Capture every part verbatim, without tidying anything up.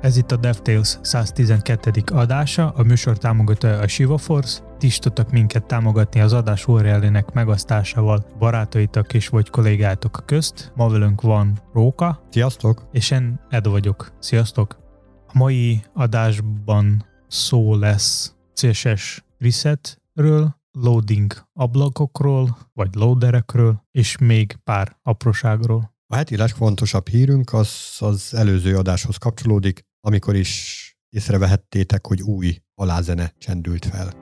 Ez itt a Death Tales száztizenkettedik adása, a műsor támogatója a Shiva Force. Ti is tudtok minket támogatni az adás u er el-ének megosztásával barátaitok és vagy kollégáitok közt. Ma velünk van Róka. Sziasztok! És én Ed vagyok. Sziasztok! A mai adásban szó lesz cé es es Resetről, loading ablakokról, vagy loaderekről, és még pár apróságról. A heti legfontosabb hírünk az az előző adáshoz kapcsolódik, amikor is észrevehettétek, hogy új alázene csendült fel.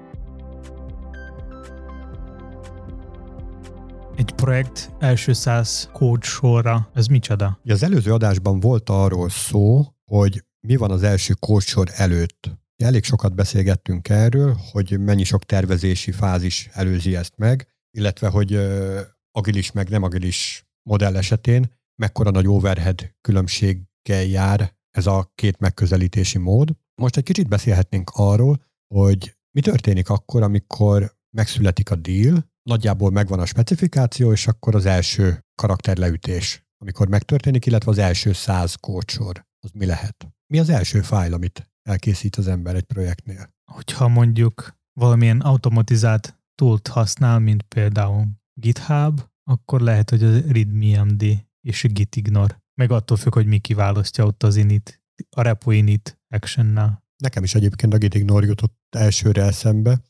Egy projekt első száz kód sorra, ez micsoda? Az előző adásban volt arról szó, hogy mi van az első kódsor előtt. Elég sokat beszélgettünk erről, hogy mennyi sok tervezési fázis előzi ezt meg, illetve hogy euh, agilis meg nem agilis modell esetén mekkora nagy overhead különbséggel jár ez a két megközelítési mód. Most egy kicsit beszélhetnénk arról, hogy mi történik akkor, amikor megszületik a deal, nagyjából megvan a specifikáció, és akkor az első karakterleütés, amikor megtörténik, illetve az első száz kódsor, az mi lehet? Mi az első fájl, amit elkészít az ember egy projektnél? Hogyha mondjuk valamilyen automatizált toolt használ, mint például GitHub, akkor lehet, hogy az readme.md és git ignore. Meg attól függ, hogy mi kiválasztja ott az init, a repo init action-nál. Nekem is egyébként a git ignore jutott elsőre eszembe,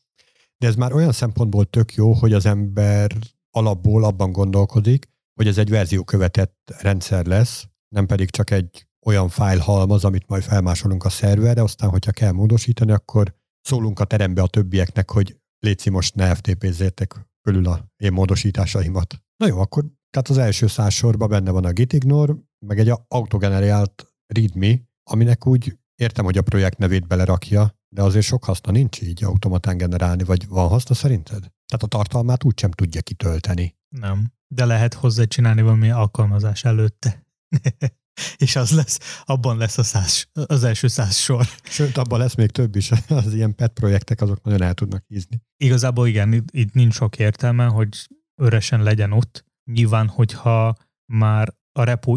de ez már olyan szempontból tök jó, hogy az ember alapból abban gondolkodik, hogy ez egy verziókövetett rendszer lesz, nem pedig csak egy olyan fájlhalmaz, amit majd felmásolunk a szerverre, aztán, hogyha kell módosítani, akkor szólunk a terembe a többieknek, hogy léci most ne ef té pézzétek körül a én módosításaimat. Na jó, akkor tehát az első száz sorban benne van a gitignore, meg egy autogenerált readme, aminek úgy értem, hogy a projekt nevét belerakja, de azért sok haszna nincs így automatán generálni, vagy van haszna szerinted? Tehát a tartalmát úgysem tudja kitölteni. Nem, de lehet hozzá csinálni valami alkalmazás előtte. És az lesz, abban lesz a száz, az első száz sor. Sőt, abban lesz még több is, az ilyen pet projektek, azok nagyon el tudnak hízni. Igazából igen, itt nincs sok értelme, hogy öresen legyen ott. Nyilván, hogyha már a repo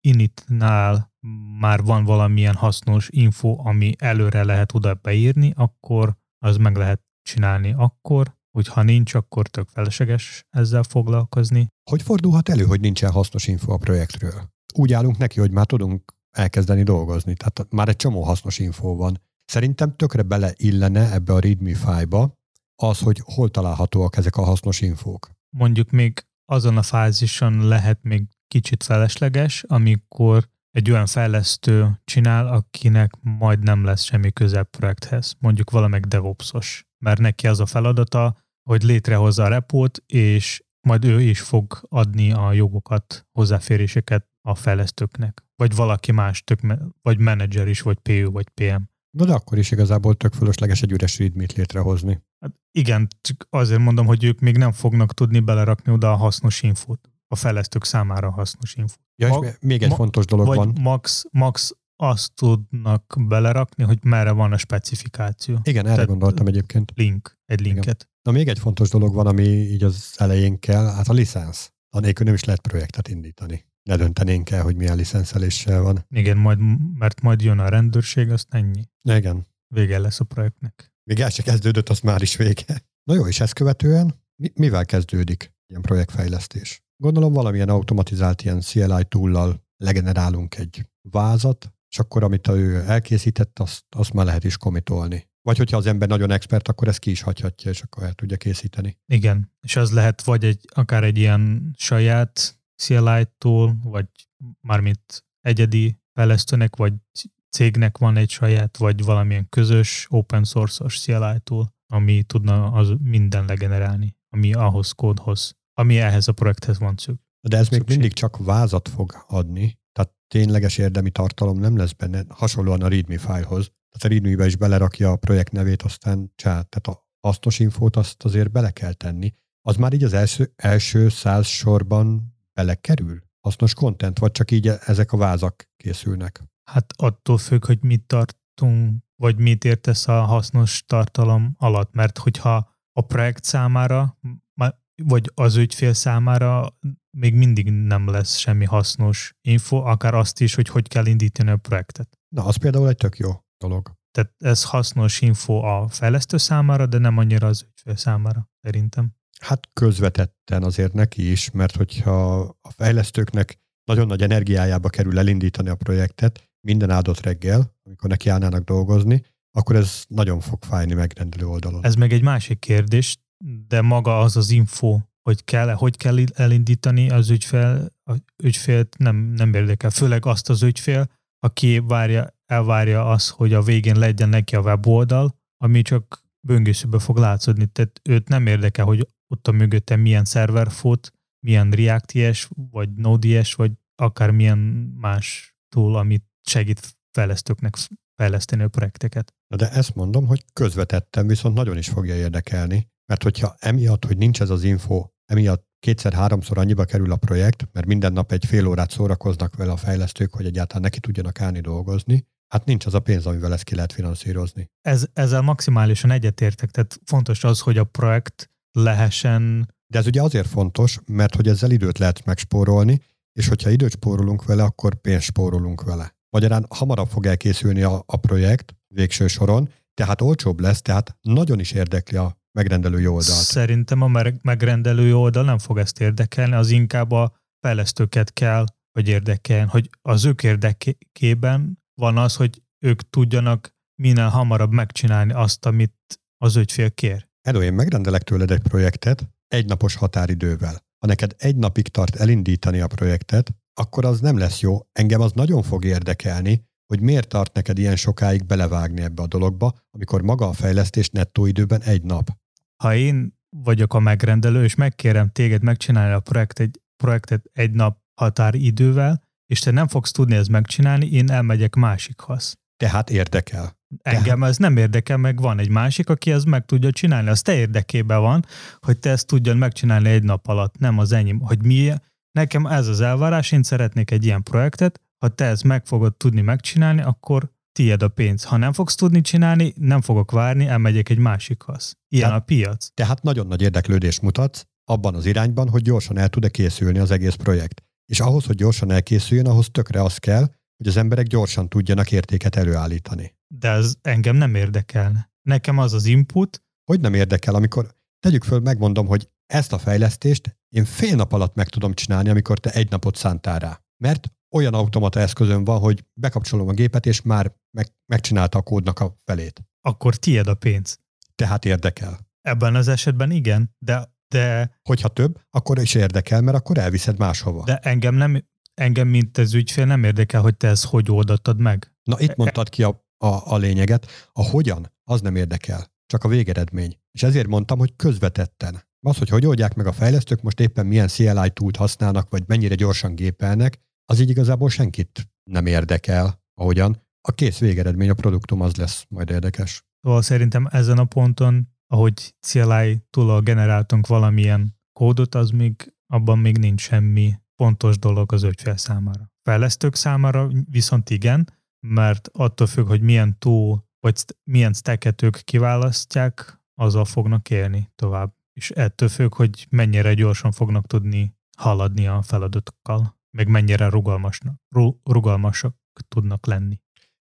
initnál már van valamilyen hasznos info, ami előre lehet oda beírni, akkor az meg lehet csinálni akkor, hogyha nincs, akkor tök felesleges ezzel foglalkozni. Hogy fordulhat elő, hogy nincsen hasznos info a projektről? Úgy állunk neki, hogy már tudunk elkezdeni dolgozni, tehát már egy csomó hasznos infó van. Szerintem tökre beleillene ebbe a readme fájlba az, hogy hol találhatóak ezek a hasznos infók. Mondjuk még azon a fázison lehet még kicsit felesleges, amikor egy olyan fejlesztő csinál, akinek majd nem lesz semmi köze projekthez, mondjuk valamelyik DevOps-os, mert neki az a feladata, hogy létrehozza a repót, és majd ő is fog adni a jogokat, hozzáféréseket a fejlesztőknek, vagy valaki más, tök, vagy menedzser is, vagy pé u, vagy pé em. No, de akkor is igazából tök fölösleges egy üres readme-t létrehozni. Hát igen, csak azért mondom, hogy ők még nem fognak tudni belerakni oda a hasznos infót, a fejlesztők számára hasznos infót. Ja, Mag, és még egy ma, fontos dolog vagy van. Vagy max, max azt tudnak belerakni, hogy merre van a specifikáció. Igen, erre Tehát gondoltam egyébként. Link, egy linket. Igen. Na, még egy fontos dolog van, ami így az elején kell, hát a licensz. Anélkül nem is lehet projektet indítani. Ne döntenénk el, hogy milyen licenszeléssel van. Igen, majd, mert majd jön a rendőrség, azt ennyi. Igen. Vége lesz a projektnek. Még el se kezdődött, az már is vége. Na jó, és ezt követően mi, mivel kezdődik ilyen projektfejlesztés? Gondolom valamilyen automatizált ilyen cé el i toollal legenerálunk egy vázat, és akkor amit ő elkészített, azt, azt már lehet is commitolni. Vagy hogyha az ember nagyon expert, akkor ezt ki is hagyhatja, és akkor el tudja készíteni. Igen, és az lehet vagy egy, akár egy ilyen saját cé el i-tól, vagy mármint egyedi fejlesztőnek, vagy cégnek van egy saját, vagy valamilyen közös open source-os cé el i-tól, ami tudna az minden legenerálni, ami ahhoz kódhoz, ami ehhez a projekthez van szükség. De ez még mindig csak vázat fog adni, tehát tényleges érdemi tartalom nem lesz benne, hasonlóan a readme fájlhoz. Tehát a readme-be is belerakja a projekt nevét, aztán csá, tehát a hasznos infót azt azért bele kell tenni. Az már így az első, első száz sorban belekerül? Hasznos content, vagy csak így ezek a vázak készülnek? Hát attól függ, hogy mit tartunk, vagy mit értesz a hasznos tartalom alatt, mert hogyha a projekt számára, vagy az ügyfél számára még mindig nem lesz semmi hasznos info, akár azt is, hogy hogy kell indítani a projektet. Na, az például egy tök jó dolog. Tehát ez hasznos info a fejlesztő számára, de nem annyira az ügyfél számára, szerintem. Hát közvetetten azért neki is, mert hogyha a fejlesztőknek nagyon nagy energiájába kerül elindítani a projektet minden áldott reggel, amikor neki állnának dolgozni, akkor ez nagyon fog fájni megrendelő oldalon. Ez meg egy másik kérdés, de maga az az info, hogy kell, hogy kell elindítani az ügyfél, az ügyfélt nem, nem érdekel. Főleg azt az ügyfél, aki várja, elvárja azt, hogy a végén legyen neki a weboldal, ami csak böngészőbe fog látszódni. Tehát őt nem érdekel, hogy ott a mögötte milyen szerver fut, milyen React-es, vagy Node-es, vagy akármilyen más tool, amit segít fejlesztőknek fejleszteni a projekteket. Na de ezt mondom, hogy közvetettem, viszont nagyon is fogja érdekelni, mert hogyha emiatt, hogy nincs ez az info, emiatt kétszer-háromszor annyiba kerül a projekt, mert minden nap egy fél órát szórakoznak vele a fejlesztők, hogy egyáltalán neki tudjanak állni dolgozni, hát nincs az a pénz, amivel ezt ki lehet finanszírozni. Ez, ezzel maximálisan egyetértek, tehát fontos az, hogy a projekt lehessen... De ez ugye azért fontos, mert hogy ezzel időt lehet megspórolni, és hogyha időt spórolunk vele, akkor pénzt spórolunk vele. Magyarán hamarabb fog elkészülni a, a projekt végső soron, tehát olcsóbb lesz, tehát nagyon is érdekli a megrendelői oldalt. Szerintem a megrendelői oldal nem fog ezt érdekelni, az inkább a fejlesztőket kell, hogy érdekeljen, hogy az ők érdekében van az, hogy ők tudjanak minél hamarabb megcsinálni azt, amit az ügyfél kér. Hello, én megrendelek tőled egy projektet egynapos határidővel. Ha neked egy napig tart elindítani a projektet, akkor az nem lesz jó. Engem az nagyon fog érdekelni, hogy miért tart neked ilyen sokáig belevágni ebbe a dologba, amikor maga a fejlesztés nettó időben egy nap. Ha én vagyok a megrendelő, és megkérem téged megcsinálni a projekt egy, projektet egy nap határidővel, és te nem fogsz tudni ezt megcsinálni, én elmegyek másikhoz. Tehát érdekel. Engem ez nem érdekel, meg van egy másik, aki ezt meg tudja csinálni. Az te érdekében van, hogy te ezt tudjad megcsinálni egy nap alatt, nem az enyém. Hogy mi, nekem ez az elvárás, én szeretnék egy ilyen projektet, ha te ezt meg fogod tudni megcsinálni, akkor tiéd a pénz. Ha nem fogsz tudni csinálni, nem fogok várni, elmegyek egy másikhoz. Ilyen tehát, a piac. Tehát nagyon nagy érdeklődést mutatsz abban az irányban, hogy gyorsan el tud-e készülni az egész projekt. És ahhoz, hogy gyorsan elkészüljön, ahhoz tökre az kell, hogy az emberek gyorsan tudjanak értéket előállítani. De ez engem nem érdekel. Nekem az az input. Hogy nem érdekel, amikor tegyük föl, megmondom, hogy ezt a fejlesztést én fél nap alatt meg tudom csinálni, amikor te egy napot szántál rá. Mert olyan automata eszközön van, hogy bekapcsolom a gépet, és már meg, megcsinálta a kódnak a felét. Akkor tiéd a pénz. Tehát érdekel. Ebben az esetben igen, de... de... Hogyha több, akkor is érdekel, mert akkor elviszed máshova. De engem, nem, engem mint az ügyfél nem érdekel, hogy te ezt hogy oldattad meg. Na itt mondtad ki a, a, a lényeget. A hogyan, az nem érdekel. Csak a végeredmény. És ezért mondtam, hogy közvetetten. Az, hogy hogy oldják meg a fejlesztők, most éppen milyen cé el i toolt használnak, vagy mennyire gyorsan gépelnek, az így igazából senkit nem érdekel, ahogyan. A kész végeredmény, a produktum az lesz majd érdekes. Szóval szerintem ezen a ponton, ahogy cé el i túl generáltunk valamilyen kódot, az még, abban még nincs semmi pontos dolog az ügyfél számára. Fejlesztők számára viszont igen, mert attól függ, hogy milyen túl, vagy milyen stacket ők kiválasztják, azzal fognak élni tovább. És ettől függ, hogy mennyire gyorsan fognak tudni haladni a feladatokkal, meg mennyire rugalmasnak, rugalmasak tudnak lenni.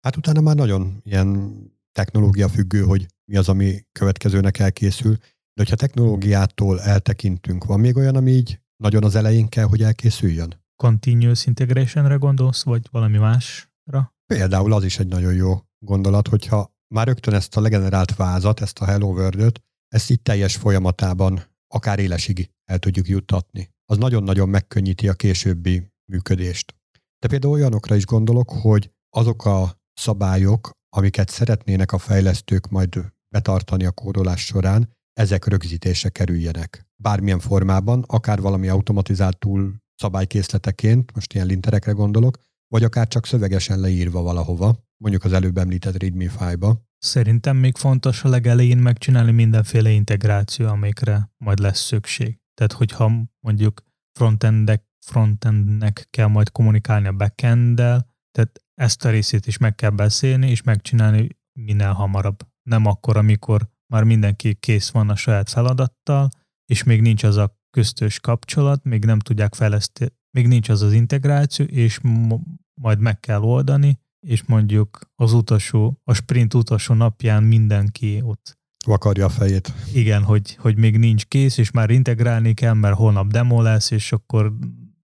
Hát utána már nagyon ilyen technológia függő, hogy mi az, ami következőnek elkészül, de hogyha technológiától eltekintünk, van még olyan, ami így nagyon az elején kell, hogy elkészüljön? Continuous integrationre gondolsz, vagy valami másra? Például az is egy nagyon jó gondolat, hogyha már rögtön ezt a legenerált vázat, ezt a Hello World-öt, ezt így teljes folyamatában akár élesig el tudjuk juttatni. Az nagyon-nagyon megkönnyíti a későbbi működést. De például olyanokra is gondolok, hogy azok a szabályok, amiket szeretnének a fejlesztők majd betartani a kódolás során, ezek rögzítésre kerüljenek. Bármilyen formában, akár valami automatizált túl szabálykészleteként, most ilyen linterekre gondolok, vagy akár csak szövegesen leírva valahova, mondjuk az előbb említett readme fájlba. Szerintem még fontos a legelején megcsinálni mindenféle integráció, amikre majd lesz szükség. Tehát, hogyha mondjuk frontendnek, frontendnek kell majd kommunikálni a backenddel, tehát ezt a részét is meg kell beszélni, és megcsinálni minél hamarabb. Nem akkor, amikor már mindenki kész van a saját feladattal, és még nincs az a közös kapcsolat, még nem tudják fejleszteni, még nincs az az integráció, és mo- majd meg kell oldani, és mondjuk az utasó, a sprint utasó napján mindenki ott vakarja a fejét. Igen, hogy, hogy még nincs kész, és már integrálni kell, mert holnap demo lesz, és akkor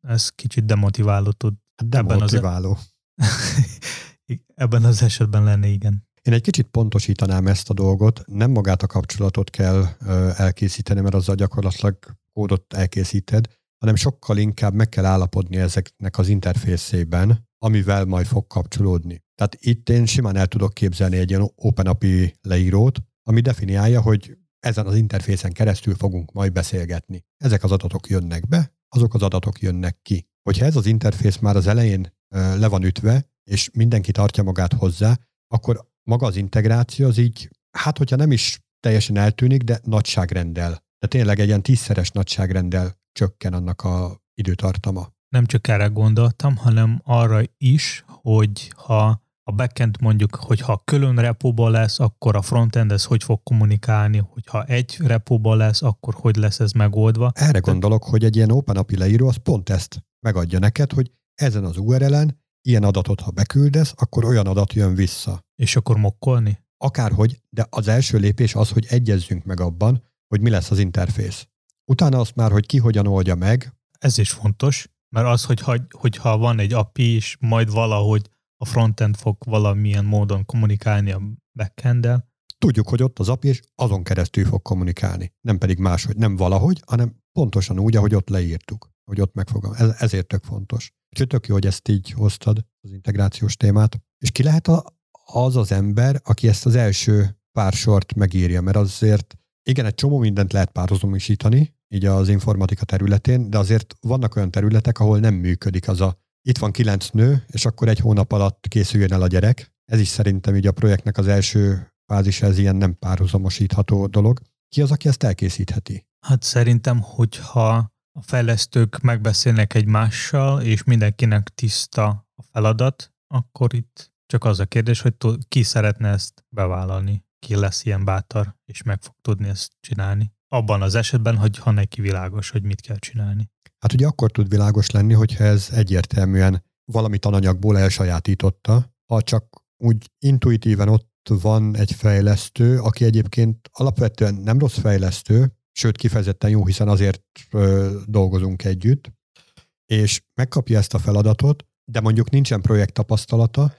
ez kicsit demotiváló tud. Demotiváló. Ebben az, ebben az esetben lenne, igen. Én egy kicsit pontosítanám ezt a dolgot. Nem magát a kapcsolatot kell elkészíteni, mert azzal gyakorlatilag kódot elkészíted, hanem sokkal inkább meg kell állapodni ezeknek az interfészében, amivel majd fog kapcsolódni. Tehát itt én simán el tudok képzelni egy ilyen OpenAPI leírót, ami definiálja, hogy ezen az interfészen keresztül fogunk majd beszélgetni. Ezek az adatok jönnek be, azok az adatok jönnek ki. Hogyha ez az interfész már az elején le van ütve, és mindenki tartja magát hozzá, akkor maga az integráció az így, hát hogyha nem is teljesen eltűnik, de nagyságrendel. De tényleg egy ilyen tízszeres nagyságrendel csökken annak az időtartama. Nem csak erre gondoltam, hanem arra is, hogy ha a backend mondjuk, hogyha külön repóban lesz, akkor a frontend ez hogy fog kommunikálni, hogyha egy repóban lesz, akkor hogy lesz ez megoldva. Erre gondolok, hogy egy ilyen OpenAPI leíró az pont ezt megadja neked, hogy ezen az u er el-en ilyen adatot, ha beküldesz, akkor olyan adat jön vissza. És akkor mokkolni? Akárhogy, de az első lépés az, hogy egyezzünk meg abban, hogy mi lesz az interfész. Utána azt már, hogy ki hogyan oldja meg. Ez is fontos, mert az, hogyha, hogyha van egy á pé i, és majd valahogy a frontend fog valamilyen módon kommunikálni a backenddel. Tudjuk, hogy ott az á pé i, és azon keresztül fog kommunikálni. Nem pedig máshogy, nem valahogy, hanem pontosan úgy, ahogy ott leírtuk, hogy ott megfogom. Ez, ezért tök fontos. Úgyhogy tök jó, hogy ezt így hoztad, az integrációs témát. És ki lehet a, az az ember, aki ezt az első pár sort megírja, mert azért igen, egy csomó mindent lehet párhuzamosítani, így az informatika területén, de azért vannak olyan területek, ahol nem működik az a itt van kilenc nő, és akkor egy hónap alatt készüljön el a gyerek. Ez is szerintem így a projektnek az első fázis, ez ilyen nem párhuzamosítható dolog. Ki az, aki ezt elkészítheti? Hát szerintem, hogyha a fejlesztők megbeszélnek egymással, és mindenkinek tiszta a feladat, akkor itt csak az a kérdés, hogy ki szeretne ezt bevállalni, ki lesz ilyen bátor, és meg fog tudni ezt csinálni. Abban az esetben, hogy ha neki világos, hogy mit kell csinálni. Hát ugye akkor tud világos lenni, hogyha ez egyértelműen valami tananyagból elsajátította, ha csak úgy intuitíven ott van egy fejlesztő, aki egyébként alapvetően nem rossz fejlesztő, sőt kifejezetten jó, hiszen azért ö, dolgozunk együtt, és megkapja ezt a feladatot, de mondjuk nincsen projekt tapasztalata,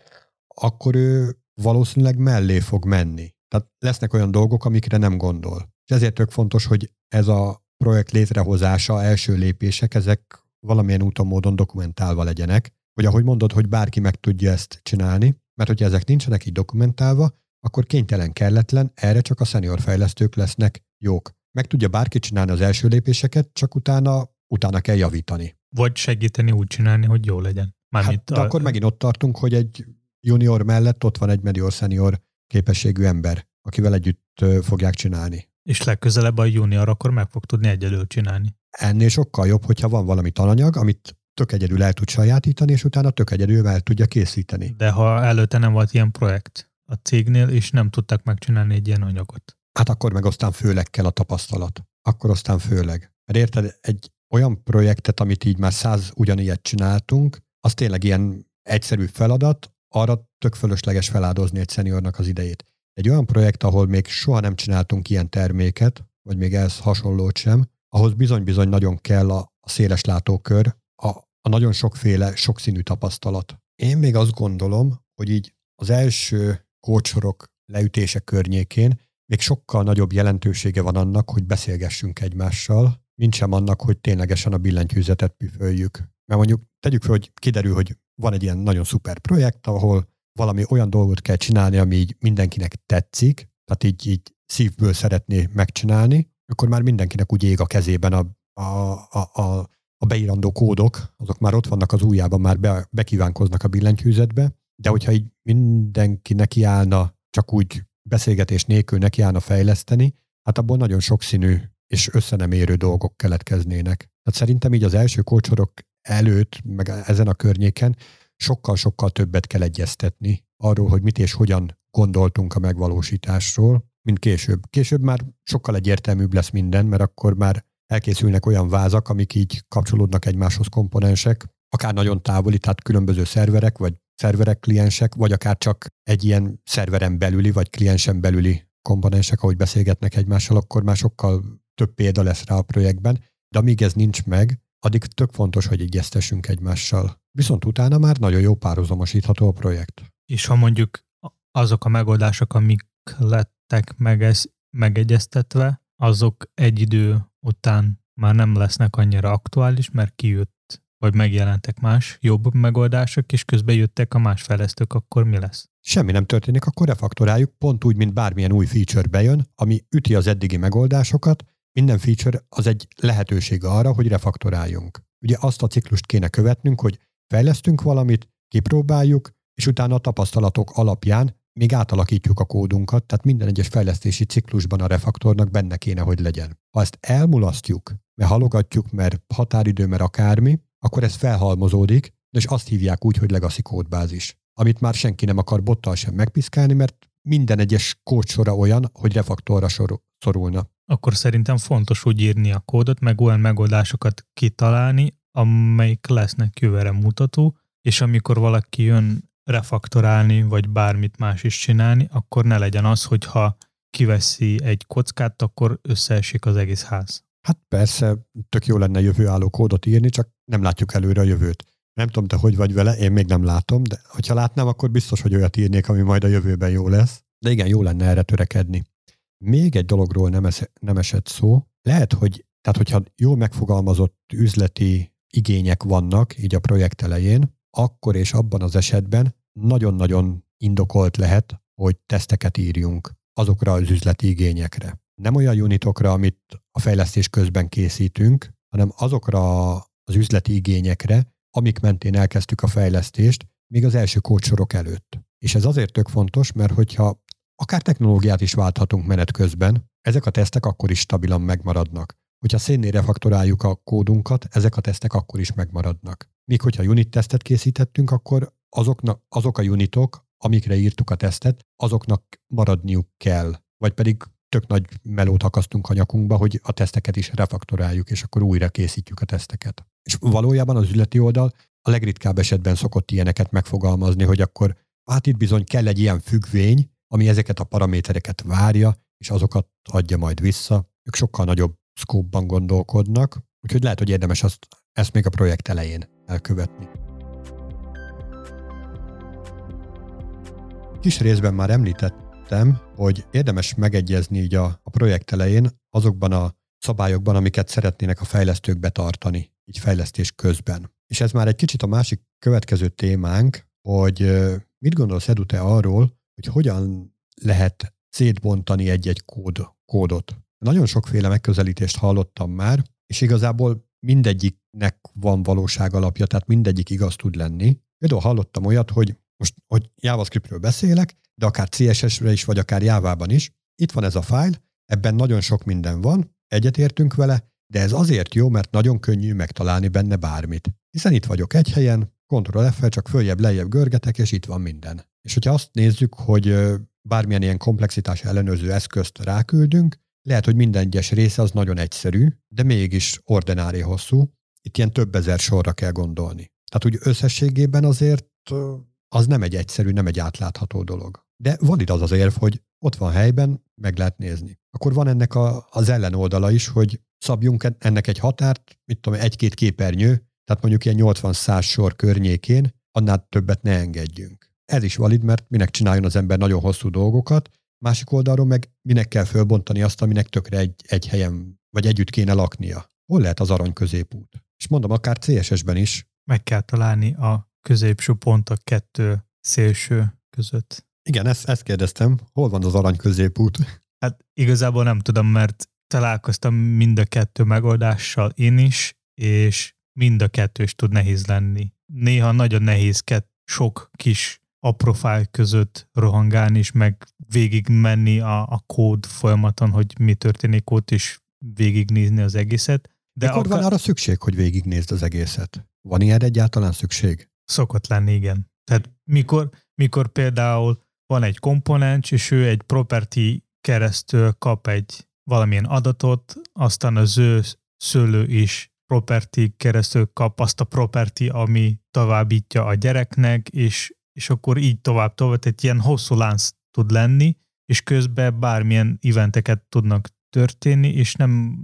akkor ő valószínűleg mellé fog menni. Tehát lesznek olyan dolgok, amikre nem gondol. És ezért tök fontos, hogy ez a projekt létrehozása, első lépések, ezek valamilyen úton, módon dokumentálva legyenek, hogy ahogy mondod, hogy bárki meg tudja ezt csinálni, mert hogyha ezek nincsenek így dokumentálva, akkor kénytelen, kelletlen, erre csak a senior fejlesztők lesznek jók. Meg tudja bárki csinálni az első lépéseket, csak utána, utána kell javítani. Vagy segíteni úgy csinálni, hogy jó legyen. Hát, de a... akkor megint ott tartunk, hogy egy junior mellett ott van egy medior-senior képességű ember, akivel együtt fogják csinálni. És legközelebb a junior akkor meg fog tudni egyedül csinálni. Ennél sokkal jobb, hogyha van valami tananyag, amit tök egyedül el tud sajátítani, és utána tök egyedül el tudja készíteni. De ha előtte nem volt ilyen projekt a cégnél, és nem tudták megcsinálni egy ilyen anyagot. Hát akkor meg aztán főleg kell a tapasztalat. Akkor aztán főleg. Mert érted, egy olyan projektet, amit így már száz ugyanilyet csináltunk, az tényleg ilyen egyszerű feladat, arra tök fölösleges feláldozni egy seniornak az idejét. Egy olyan projekt, ahol még soha nem csináltunk ilyen terméket, vagy még ehhez hasonlót sem, ahhoz bizony-bizony nagyon kell a széles látókör, a, a nagyon sokféle, sokszínű tapasztalat. Én még azt gondolom, hogy így az első kócsorok leütése környékén még sokkal nagyobb jelentősége van annak, hogy beszélgessünk egymással, mint sem annak, hogy ténylegesen a billentyűzetet püföljük. Mert mondjuk tegyük fel, hogy kiderül, hogy van egy ilyen nagyon szuper projekt, ahol valami olyan dolgot kell csinálni, ami így mindenkinek tetszik, tehát így, így szívből szeretné megcsinálni, akkor már mindenkinek úgy ég a kezében a, a, a, a, a beírandó kódok, azok már ott vannak az ujjában, már be, bekívánkoznak a billentyűzetbe, de hogyha így mindenki neki állna, csak úgy beszélgetés nélkül neki állna fejleszteni, hát abból nagyon sokszínű és összenemérő dolgok keletkeznének. Tehát szerintem így az első kócsorok előtt, meg ezen a környéken sokkal-sokkal többet kell egyeztetni arról, hogy mit és hogyan gondoltunk a megvalósításról, mint később. Később már sokkal egyértelműbb lesz minden, mert akkor már elkészülnek olyan vázak, amik így kapcsolódnak egymáshoz komponensek, akár nagyon távoli, tehát különböző szerverek, vagy szerverek, kliensek, vagy akár csak egy ilyen szerveren belüli, vagy kliensen belüli komponensek, ahogy beszélgetnek egymással, akkor már sokkal több példa lesz rá a projektben, de amíg ez nincs meg, addig tök fontos, hogy egyeztessünk egymással. Viszont utána már nagyon jó párhuzamosítható a projekt. És ha mondjuk azok a megoldások, amik lettek megesz- megegyeztetve, azok egy idő után már nem lesznek annyira aktuális, mert kijött, vagy megjelentek más jobb megoldások, és közben jöttek a más fejlesztők, akkor mi lesz? Semmi nem történik, akkor refaktoráljuk, pont úgy, mint bármilyen új feature bejön, ami üti az eddigi megoldásokat, minden feature az egy lehetőség arra, hogy refaktoráljunk. Ugye azt a ciklust kéne követnünk, hogy fejlesztünk valamit, kipróbáljuk, és utána a tapasztalatok alapján még átalakítjuk a kódunkat, tehát minden egyes fejlesztési ciklusban a refaktornak benne kéne, hogy legyen. Ha ezt elmulasztjuk, mert halogatjuk, mert határidő, mert akármi, akkor ez felhalmozódik, és azt hívják úgy, hogy legacy kódbázis, amit már senki nem akar bottal sem megpiszkálni, mert minden egyes kódsora olyan, hogy refaktorra szorulna. Akkor szerintem fontos úgy írni a kódot, meg olyan megoldásokat kitalálni, amelyik lesznek jövőre mutató, és amikor valaki jön refaktorálni, vagy bármit más is csinálni, akkor ne legyen az, hogy ha kiveszi egy kockát, akkor összeesik az egész ház. Hát persze, tök jó lenne jövőálló kódot írni, csak nem látjuk előre a jövőt. Nem tudom, te hogy vagy vele, én még nem látom, de hogyha látnám, akkor biztos, hogy olyat írnék, ami majd a jövőben jó lesz. De igen, jó lenne erre törekedni. Még egy dologról nem, es- nem esett szó. Lehet, hogy tehát, hogyha jól megfogalmazott üzleti igények vannak, így a projekt elején, akkor és abban az esetben nagyon-nagyon indokolt lehet, hogy teszteket írjunk azokra az üzleti igényekre. Nem olyan unitokra, amit a fejlesztés közben készítünk, hanem azokra az üzleti igényekre, amik mentén elkezdtük a fejlesztést, még az első kódsorok előtt. És ez azért tök fontos, mert hogyha akár technológiát is válthatunk menet közben, ezek a tesztek akkor is stabilan megmaradnak. Hogyha szénné refaktoráljuk a kódunkat, ezek a tesztek akkor is megmaradnak. Míg hogyha unit tesztet készítettünk, akkor azoknak, azok a unitok, amikre írtuk a tesztet, azoknak maradniuk kell. Vagy pedig tök nagy melót akasztunk a nyakunkba, hogy a teszteket is refaktoráljuk, és akkor újra készítjük a teszteket. És valójában az üzleti oldal a legritkább esetben szokott ilyeneket megfogalmazni, hogy akkor hát itt bizony kell egy ilyen függvény, ami ezeket a paramétereket várja, és azokat adja majd vissza. Ők sokkal nagyobb szkópban gondolkodnak, úgyhogy lehet, hogy érdemes azt, ezt még a projekt elején elkövetni. Kis részben már említettem, hogy érdemes megegyezni így a, a projekt elején azokban a szabályokban, amiket szeretnének a fejlesztők betartani, így fejlesztés közben. És ez már egy kicsit a másik következő témánk, hogy mit gondolsz, Edu, te arról, hogy hogyan lehet szétbontani egy-egy kód, kódot. Nagyon sokféle megközelítést hallottam már, és igazából mindegyiknek van valóság alapja, tehát mindegyik igaz tud lenni. Például hallottam olyat, hogy most hogy JavaScriptről beszélek, de akár cé es es-re is, vagy akár Jávában is. Itt van ez a fájl, ebben nagyon sok minden van, egyetértünk vele, de ez azért jó, mert nagyon könnyű megtalálni benne bármit. Hiszen itt vagyok egy helyen, Ctrl F-fel csak följebb-lejjebb görgetek, és itt van minden. És hogyha azt nézzük, hogy bármilyen ilyen komplexitás ellenőrző eszközt ráküldünk, lehet, hogy minden egyes része az nagyon egyszerű, de mégis ordinári hosszú. Itt ilyen több ezer sorra kell gondolni. Tehát úgy összességében azért az nem egy egyszerű, nem egy átlátható dolog. De van itt az az érv, hogy ott van helyben, meg lehet nézni. Akkor van ennek a, az ellenoldala is, hogy szabjunk ennek egy határt, mit tudom, egy-két képernyő, tehát mondjuk ilyen nyolcvan-száz sor környékén, annál többet ne engedjünk. Ez is valid, mert minek csináljon az ember nagyon hosszú dolgokat, másik oldalról meg minek kell fölbontani azt, aminek tökre egy, egy helyen, vagy együtt kéne laknia. Hol lehet az arany középút? És mondom, akár cé es es-ben is. Meg kell találni a középső pont a kettő szélső között. Igen, ezt, ezt kérdeztem. Hol van az arany középút? Hát igazából nem tudom, mert találkoztam mind a kettő megoldással én is, és mind a kettő is tud nehéz lenni. Néha nagyon nehéz kett, sok kis apró fájl között rohangálni, és meg végig menni a, a kód folyamaton, hogy mi történik ott, és végignézni az egészet. De mikor akar... van arra szükség, hogy végignézd az egészet? Van ilyen egyáltalán szükség? Szokott lenni, igen. Tehát mikor, mikor például van egy komponens, és ő egy property keresztül kap egy valamilyen adatot, aztán az ő szülő is property keresztül kap azt a property, ami továbbítja a gyereknek, és és akkor így tovább tovább, tehát ilyen hosszú lánc tud lenni, és közben bármilyen eventeket tudnak történni, és nem,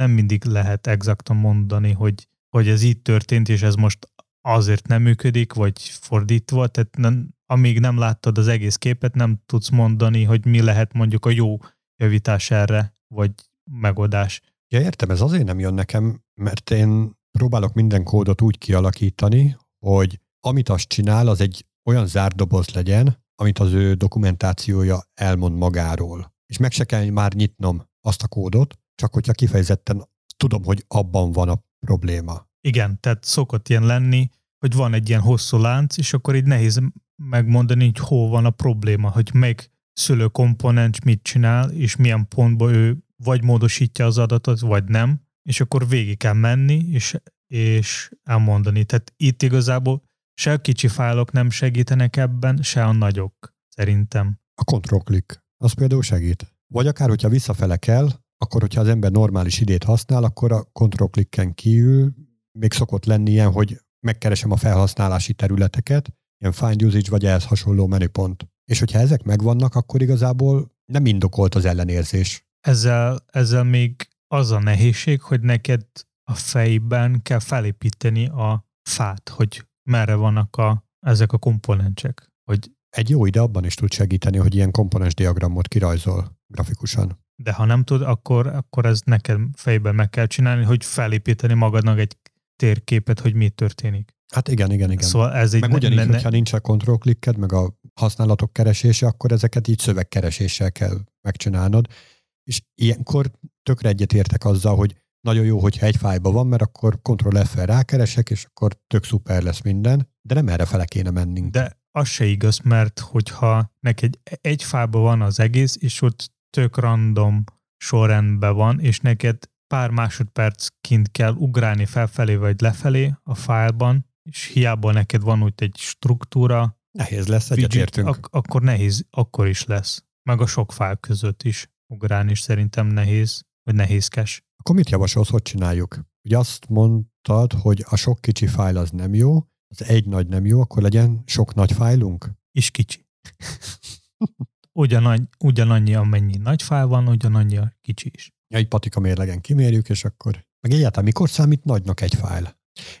nem mindig lehet exaktan mondani, hogy, hogy ez így történt, és ez most azért nem működik, vagy fordítva, tehát nem, amíg nem láttad az egész képet, nem tudsz mondani, hogy mi lehet mondjuk a jó javítás erre, vagy megoldás. Ja, értem, ez azért nem jön nekem, mert én próbálok minden kódot úgy kialakítani, hogy amit azt csinál, az egy olyan zárt doboz legyen, amit az ő dokumentációja elmond magáról. És meg se kell már nyitnom azt a kódot, csak hogyha kifejezetten tudom, hogy abban van a probléma. Igen, tehát szokott ilyen lenni, hogy van egy ilyen hosszú lánc, és akkor így nehéz megmondani, hogy hol van a probléma, hogy melyik szülőkomponens mit csinál, és milyen pontban ő vagy módosítja az adatot, vagy nem, és akkor végig kell menni, és, és elmondani. Tehát itt igazából se a kicsi fájlok nem segítenek ebben, se a nagyok, szerintem. A kontroll-klik, az például segít. Vagy akár, hogyha visszafele kell, akkor, hogyha az ember normális idét használ, akkor a kontroll-klikken kívül még szokott lenni ilyen, hogy megkeresem a felhasználási területeket, ilyen find usage vagy ehhez hasonló menüpont. És hogyha ezek megvannak, akkor igazából nem indokolt az ellenérzés. Ezzel, ezzel még az a nehézség, hogy neked a fejben kell felépíteni a fát, hogy merre vannak a, ezek a komponensek. Hogy egy jó ide abban is tud segíteni, hogy ilyen komponens diagramot kirajzol grafikusan. De ha nem tud, akkor, akkor ez neked fejben meg kell csinálni, hogy felépíteni magadnak egy térképet, hogy mi történik. Hát igen, igen, igen. Szóval ez meg ugyanígy, ne... hogyha nincs a kontroll-klikked, meg a használatok keresése, akkor ezeket így szövegkereséssel kell megcsinálnod. És ilyenkor tökre egyetértek azzal, hogy nagyon jó, hogyha egy fájlban van, mert akkor kontroll F-fel rákeresek, és akkor tök szuper lesz minden, de nem erre fele kéne mennünk. De az se igaz, mert hogyha neked egy, egy fájlban van az egész, és ott tök random sorrendben van, és neked pár másodperc kint kell ugrálni felfelé vagy lefelé a fájlban, és hiába neked van úgy egy struktúra, nehéz lesz, egyetértünk. Ak- akkor nehéz, akkor is lesz. Meg a sok fájl között is ugrálni is szerintem nehéz, vagy nehézkes. Akkor mit javasolsz, hogy csináljuk? Ugye azt mondtad, hogy a sok kicsi fájl az nem jó, az egy nagy nem jó, akkor legyen sok nagy fájlunk? És kicsi. Ugyanannyi, ugyanannyi, amennyi nagy fájl van, ugyanannyi a kicsi is. Ja, egy patika mérlegen kimérjük, és akkor... Meg egyáltalán mikor számít nagynak egy fájl?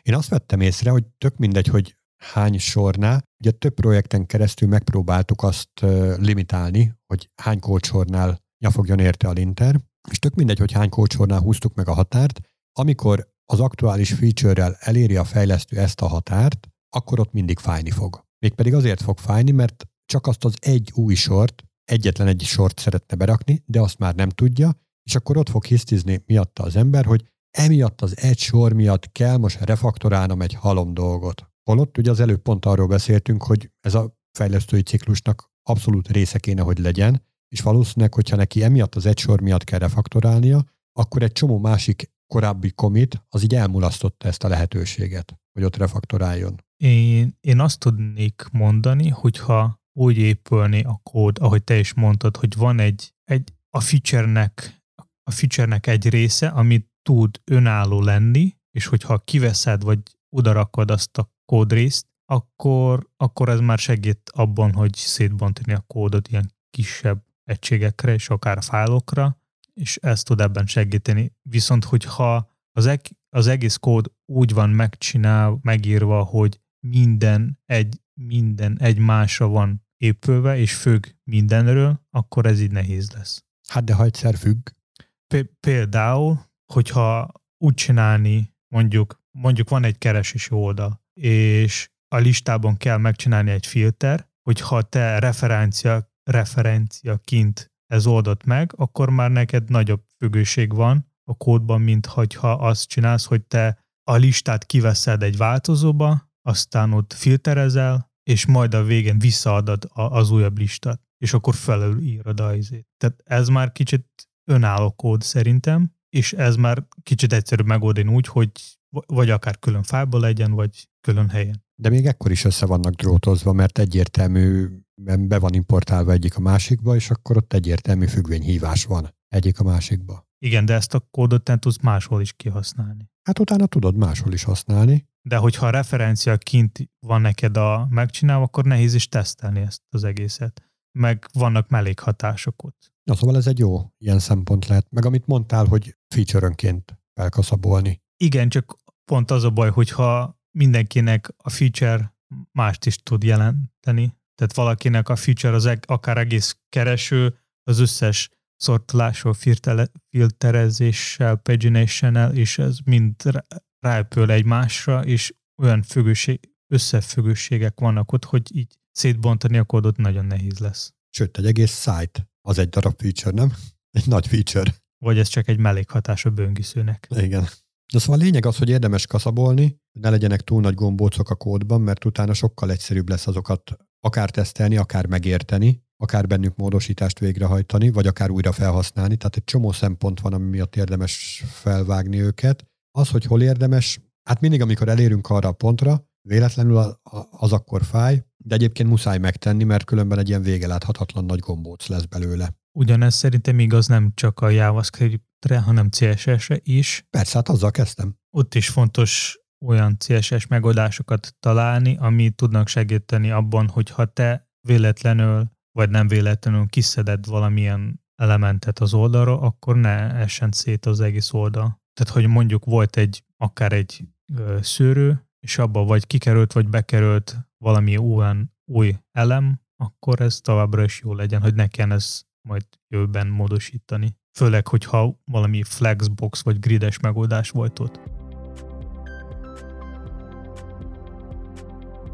Én azt vettem észre, hogy tök mindegy, hogy hány sornál. Ugye több projekten keresztül megpróbáltuk azt limitálni, hogy hány kódsornál nyafogjon érte a linter, és tök mindegy, hogy hány kódsornál húztuk meg a határt. Amikor az aktuális feature-rel eléri a fejlesztő ezt a határt, akkor ott mindig fájni fog. Mégpedig azért fog fájni, mert csak azt az egy új sort, egyetlen egy sort szeretne berakni, de azt már nem tudja, és akkor ott fog hisztizni miatta az ember, hogy emiatt az egy sor miatt kell most refaktorálnom egy halom dolgot. Holott ugye az előbb pont arról beszéltünk, hogy ez a fejlesztői ciklusnak abszolút része kéne, hogy legyen, és valószínűleg, hogyha neki emiatt az egy sor miatt kell refaktorálnia, akkor egy csomó másik korábbi commit az így elmulasztotta ezt a lehetőséget, hogy ott refaktoráljon. Én, én azt tudnék mondani, hogyha úgy épülni a kód, ahogy te is mondtad, hogy van egy, egy a feature-nek, a feature-nek egy része, amit tud önálló lenni, és hogyha kiveszed, vagy odarakod azt a kódrészt, akkor, akkor ez már segít abban, hogy szétbontani a kódot ilyen kisebb egységekre, és akár fájlokra, és ez tud ebben segíteni. Viszont, hogyha az, eg- az egész kód úgy van megcsinál, megírva, hogy minden egy, minden egymásra van épülve, és függ mindenről, akkor ez így nehéz lesz. Hát de ha egyszer függ? P- például, hogyha úgy csinálni, mondjuk, mondjuk van egy keresési oldal, és a listában kell megcsinálni egy filter, hogyha te referencia, referenciaként ez oldott meg, akkor már neked nagyobb függőség van a kódban, mint ha azt csinálsz, hogy te a listát kiveszed egy változóba, aztán ott filterezel, és majd a végén visszaadod az újabb listát, és akkor felülírod a izét. Tehát ez már kicsit önálló kód szerintem, és ez már kicsit egyszerűbb megoldani úgy, hogy vagy akár külön fájlban legyen, vagy külön helyen. De még ekkor is össze vannak drótozva, mert egyértelműen be van importálva egyik a másikba, és akkor ott egyértelmű függvényhívás van egyik a másikba. Igen, de ezt a kódot nem tudsz máshol is kihasználni. Hát utána tudod máshol is használni. De hogyha a referencia kint van neked a megcsinálva, akkor nehéz is tesztelni ezt az egészet. Meg vannak mellékhatások ott. Na szóval ez egy jó ilyen szempont lehet. Meg amit mondtál, hogy feature-önként felkaszabolni. Igen, csak pont az a baj, hogyha mindenkinek a feature mást is tud jelenteni. Tehát valakinek a feature az eg- akár egész kereső, az összes szortolásról, filterezéssel, paginationnel, és ez mind ráöpöl egymásra, és olyan függőség, összefüggőségek vannak ott, hogy így szétbontani a kódot nagyon nehéz lesz. Sőt, egy egész site az egy darab feature, nem? Egy nagy feature. Vagy ez csak egy mellékhatás a böngészőnek. Igen. De szóval a lényeg az, hogy érdemes kaszabolni, ne legyenek túl nagy gombócok a kódban, mert utána sokkal egyszerűbb lesz azokat akár tesztelni, akár megérteni, akár bennük módosítást végrehajtani, vagy akár újra felhasználni. Tehát egy csomó szempont van, ami miatt érdemes felvágni őket. Az, hogy hol érdemes, hát mindig, amikor elérünk arra a pontra, véletlenül az akkor fáj, de egyébként muszáj megtenni, mert különben egy ilyen végeláthatatlan nagy gombóc lesz belőle. Ugyanez szerintem igaz nem csak a JavaScriptre, hanem C S S-re is. Persze, hát azzal kezdtem. Ott is fontos olyan C S S megoldásokat találni, ami tudnak segíteni abban, hogyha te véletlenül vagy nem véletlenül kiszeded valamilyen elementet az oldalra, akkor ne essen szét az egész oldal. Tehát, hogy mondjuk volt egy, akár egy ö, szőrő, és abba vagy kikerült, vagy bekerült valami olyan új elem, akkor ez továbbra is jó legyen, hogy ne kelljen ezt majd jövőben módosítani. Főleg, hogyha valami flexbox vagy grides megoldás volt ott.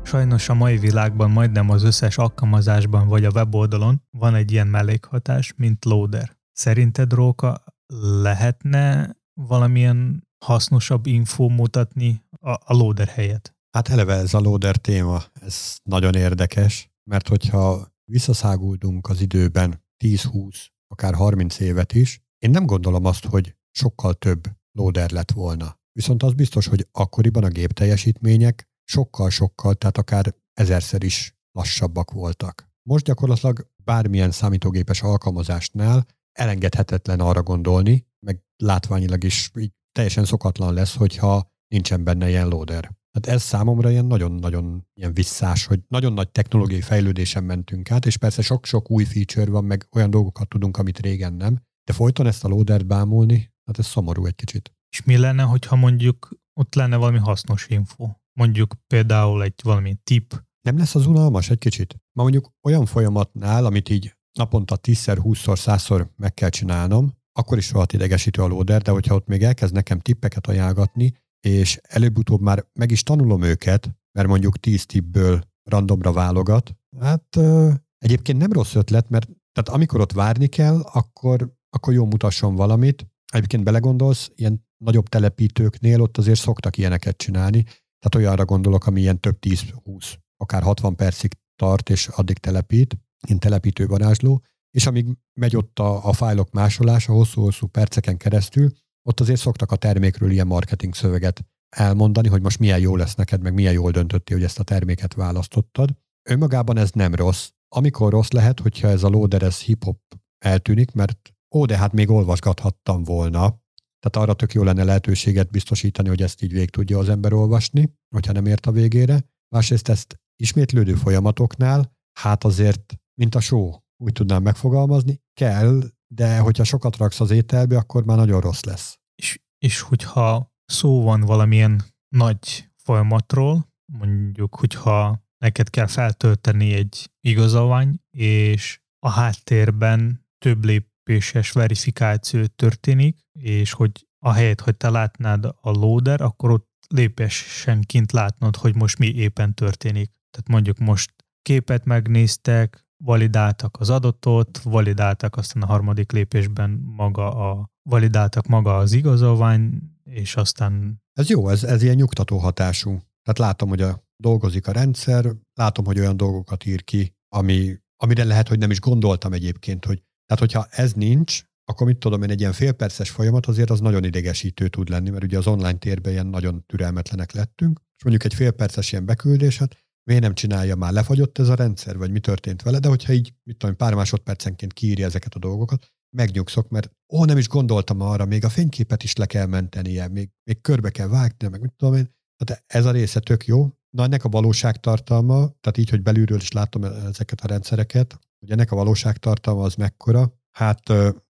Sajnos a mai világban majdnem az összes alkalmazásban vagy a weboldalon van egy ilyen mellékhatás, mint loader. Szerinted, Róka, lehetne valamilyen hasznosabb infó mutatni a, a loader helyett? Hát eleve ez a loader téma, ez nagyon érdekes, mert hogyha visszaszáguldunk az időben tíz-húsz, akár harminc évet is, én nem gondolom azt, hogy sokkal több loader lett volna. Viszont az biztos, hogy akkoriban a gépteljesítmények sokkal-sokkal, tehát akár ezerszer is lassabbak voltak. Most gyakorlatilag bármilyen számítógépes alkalmazásnál elengedhetetlen arra gondolni, meg látványilag is így teljesen szokatlan lesz, hogyha nincsen benne ilyen loader. Tehát ez számomra ilyen nagyon-nagyon ilyen visszás, hogy nagyon nagy technológiai fejlődésen mentünk át, és persze sok-sok új feature van, meg olyan dolgokat tudunk, amit régen nem, de folyton ezt a loadert bámulni, hát ez szomorú egy kicsit. És mi lenne, hogyha mondjuk ott lenne valami hasznos info? Mondjuk például egy valami tip. Nem lesz az unalmas egy kicsit? Ma mondjuk olyan folyamatnál, amit így naponta tízszer, húszszor, százszor meg kell csinálnom, akkor is rohadt idegesítő a loader, de hogyha ott még elkezd nekem tippeket ajánlgatni, és előbb-utóbb már meg is tanulom őket, mert mondjuk tíz tippből randomra válogat, hát euh, egyébként nem rossz ötlet, mert tehát amikor ott várni kell, akkor, akkor jól mutasson valamit. Egyébként belegondolsz, ilyen nagyobb telepítőknél ott azért szoktak ilyeneket csinálni, tehát olyanra gondolok, ami ilyen több tíz-húsz, akár hatvan percig tart, és addig telepít, ilyen telepítő varázsló, és amíg megy ott a, a fájlok másolása hosszú-hosszú perceken keresztül, ott azért szoktak a termékről ilyen marketing szöveget elmondani, hogy most milyen jó lesz neked, meg milyen jól döntöttél, hogy ezt a terméket választottad. Önmagában ez nem rossz. Amikor rossz lehet, hogyha ez a loader, ez hip-hop eltűnik, mert ó, de hát még olvasgathattam volna. Tehát arra tök jó lenne lehetőséget biztosítani, hogy ezt így végig tudja az ember olvasni, hogyha nem ért a végére. Másrészt ezt ismétlődő folyamatoknál, hát azért, mint a só, úgy tudnám megfogalmazni, kell, de hogyha sokat raksz az ételbe, akkor már nagyon rossz lesz. És, és hogyha szó van valamilyen nagy folyamatról, mondjuk, hogyha neked kell feltölteni egy igazolvány, és a háttérben több lépéses verifikáció történik, és hogy ahelyett, hogy te látnád a loader, akkor ott lépésenként látnod, hogy most mi éppen történik. Tehát mondjuk most képet megnéztek, validáltak az adatot, validáltak aztán a harmadik lépésben maga a, validáltak maga az igazolvány, és aztán... Ez jó, ez, ez ilyen nyugtató hatású. Tehát látom, hogy a, dolgozik a rendszer, látom, hogy olyan dolgokat ír ki, ami, amire lehet, hogy nem is gondoltam egyébként, hogy tehát hogyha ez nincs, akkor mit tudom én, egy ilyen félperces folyamat azért az nagyon idegesítő tud lenni, mert ugye az online térben ilyen nagyon türelmetlenek lettünk, és mondjuk egy félperces ilyen beküldés, hát miért nem csinálja már, lefagyott ez a rendszer, vagy mi történt vele, de hogyha így, mit tudom, pár másodpercenként kiírja ezeket a dolgokat, megnyugszok, mert ó, nem is gondoltam arra, még a fényképet is le kell mentenie, még, még körbe kell vágni, meg mit tudom én. Tehát ez a része tök jó. Na, ennek a valóságtartalma, tehát így, hogy belülről is látom ezeket a rendszereket, hogy ennek a valóságtartalma az mekkora, hát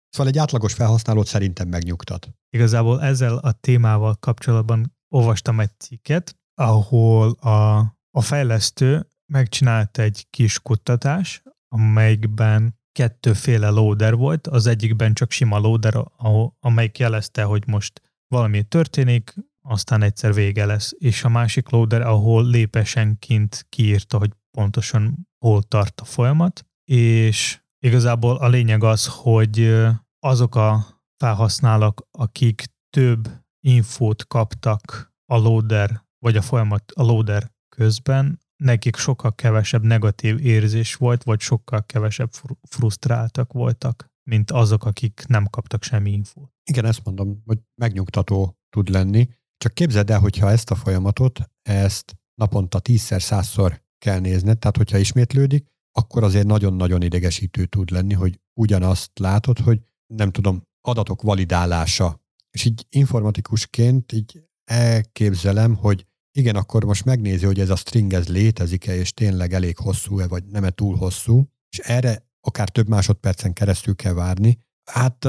szóval egy átlagos felhasználót szerintem megnyugtat. Igazából ezzel a témával kapcsolatban olvastam egy cikket, ahol a, a fejlesztő megcsinált egy kis kutatás, amelyikben kettőféle loader volt, az egyikben csak sima loader, ahol, amelyik jelezte, hogy most valami történik, aztán egyszer vége lesz, és a másik loader, ahol lépesenként kiírta, hogy pontosan hol tart a folyamat, és igazából a lényeg az, hogy azok a felhasználók, akik több infót kaptak a loader, vagy a folyamat a loader közben, nekik sokkal kevesebb negatív érzés volt, vagy sokkal kevesebb frusztráltak voltak, mint azok, akik nem kaptak semmi infót. Igen, ezt mondom, hogy megnyugtató tud lenni. Csak képzeld el, hogyha ezt a folyamatot, ezt naponta tízszer, százszor kell nézned, tehát hogyha ismétlődik, akkor azért nagyon-nagyon idegesítő tud lenni, hogy ugyanazt látod, hogy nem tudom, adatok validálása. És így informatikusként így elképzelem, hogy igen, akkor most megnézi, hogy ez a string ez létezik-e, és tényleg elég hosszú-e, vagy nem-e túl hosszú, és erre akár több másodpercen keresztül kell várni. Hát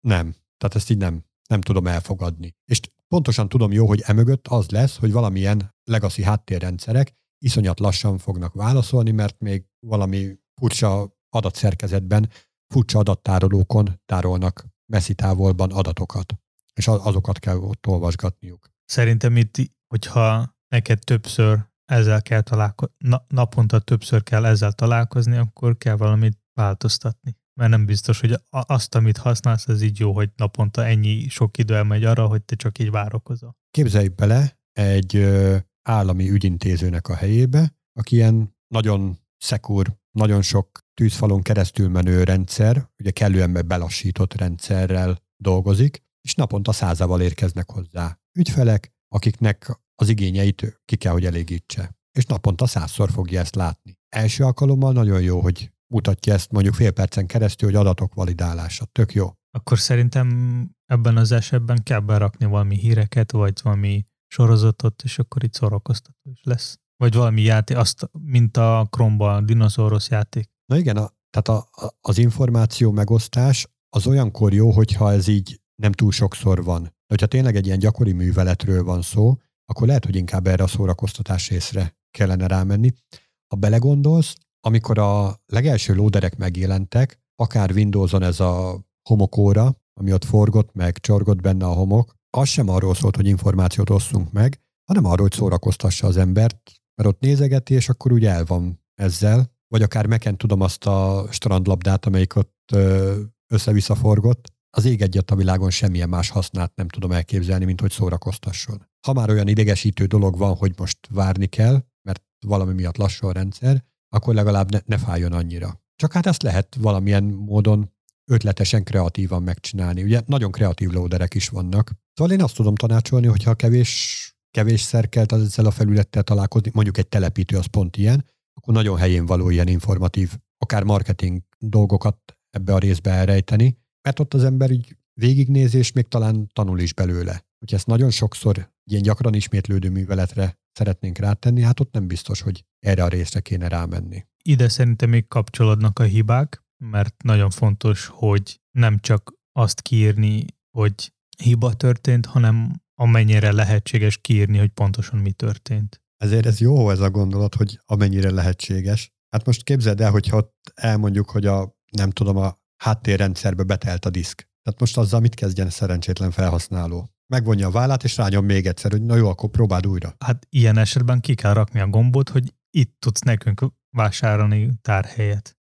nem. Tehát ezt így nem, nem tudom elfogadni. És pontosan tudom jó, hogy emögött az lesz, hogy valamilyen legacy háttérrendszerek iszonyat lassan fognak válaszolni, mert még valami furcsa adatszerkezetben, furcsa adattárolókon tárolnak messzi távolban adatokat. És azokat kell ott olvasgatniuk. Szerintem itt, hogyha neked többször ezzel kell találkozni, na, naponta többször kell ezzel találkozni, akkor kell valamit változtatni. Mert nem biztos, hogy azt, amit használsz, az így jó, hogy naponta ennyi sok idő elmegy arra, hogy te csak így várakozol. Képzelj bele egy ö, állami ügyintézőnek a helyébe, aki ilyen nagyon szekúr, nagyon sok tűzfalon keresztül menő rendszer, ugye kellően belassított rendszerrel dolgozik, és naponta százával érkeznek hozzá ügyfelek, akiknek az igényeit ki kell, hogy elégítse. És naponta százszor fogja ezt látni. Első alkalommal nagyon jó, hogy mutatja ezt mondjuk fél percen keresztül, hogy adatok validálása. Tök jó. Akkor szerintem ebben az esetben kell berakni valami híreket, vagy valami sorozatot, és akkor itt szórakoztató is lesz. Vagy valami játék, azt, mint a Chrome-ban, a dinoszaurusz játék. Na igen, a, tehát a, a, az információ megosztás az olyankor jó, hogyha ez így nem túl sokszor van. De hogyha tényleg egy ilyen gyakori műveletről van szó, akkor lehet, hogy inkább erre a szórakoztatás részre kellene rámenni. Ha belegondolsz, amikor a legelső loaderek megjelentek, akár Windowson ez a homokóra, ami ott forgott meg, csorgott benne a homok, az sem arról szólt, hogy információt osszunk meg, hanem arról, hogy szórakoztassa az embert, mert ott nézegeti, és akkor úgy el van ezzel. Vagy akár meken tudom azt a strandlabdát, amelyik ott össze-vissza forgott. Az ég egyet a világon semmilyen más hasznát nem tudom elképzelni, mint hogy szórakoztasson. Ha már olyan idegesítő dolog van, hogy most várni kell, mert valami miatt lassú a rendszer, akkor legalább ne, ne fájjon annyira. Csak hát ezt lehet valamilyen módon ötletesen, kreatívan megcsinálni. Ugye nagyon kreatív loaderek is vannak. Szóval én azt tudom tanácsolni, hogyha kevés, kevésszer kell ezzel a felülettel találkozni, mondjuk egy telepítő az pont ilyen, akkor nagyon helyén való ilyen informatív, akár marketing dolgokat ebbe a részbe elrejteni, mert ott az ember így végignéz, és még talán tanul is belőle. Hogyha ezt nagyon sokszor ilyen gyakran ismétlődő műveletre szeretnénk rátenni, hát ott nem biztos, hogy erre a részre kéne rámenni. Ide szerintem még kapcsolódnak a hibák, mert nagyon fontos, hogy nem csak azt kiírni, hogy hiba történt, hanem amennyire lehetséges kiírni, hogy pontosan mi történt. Ezért ez jó ez a gondolat, hogy amennyire lehetséges. Hát most képzeld el, hogyha ott elmondjuk, hogy a, nem tudom, a háttérrendszerbe betelt a diszk. Tehát most azzal mit kezdjen szerencsétlen felhasználó? Megvonja a vállát, és rányom még egyszer, hogy na jó, akkor próbáld újra. Hát ilyen esetben ki kell rakni a gombot, hogy itt tudsz nekünk vásárolni tárhelyet.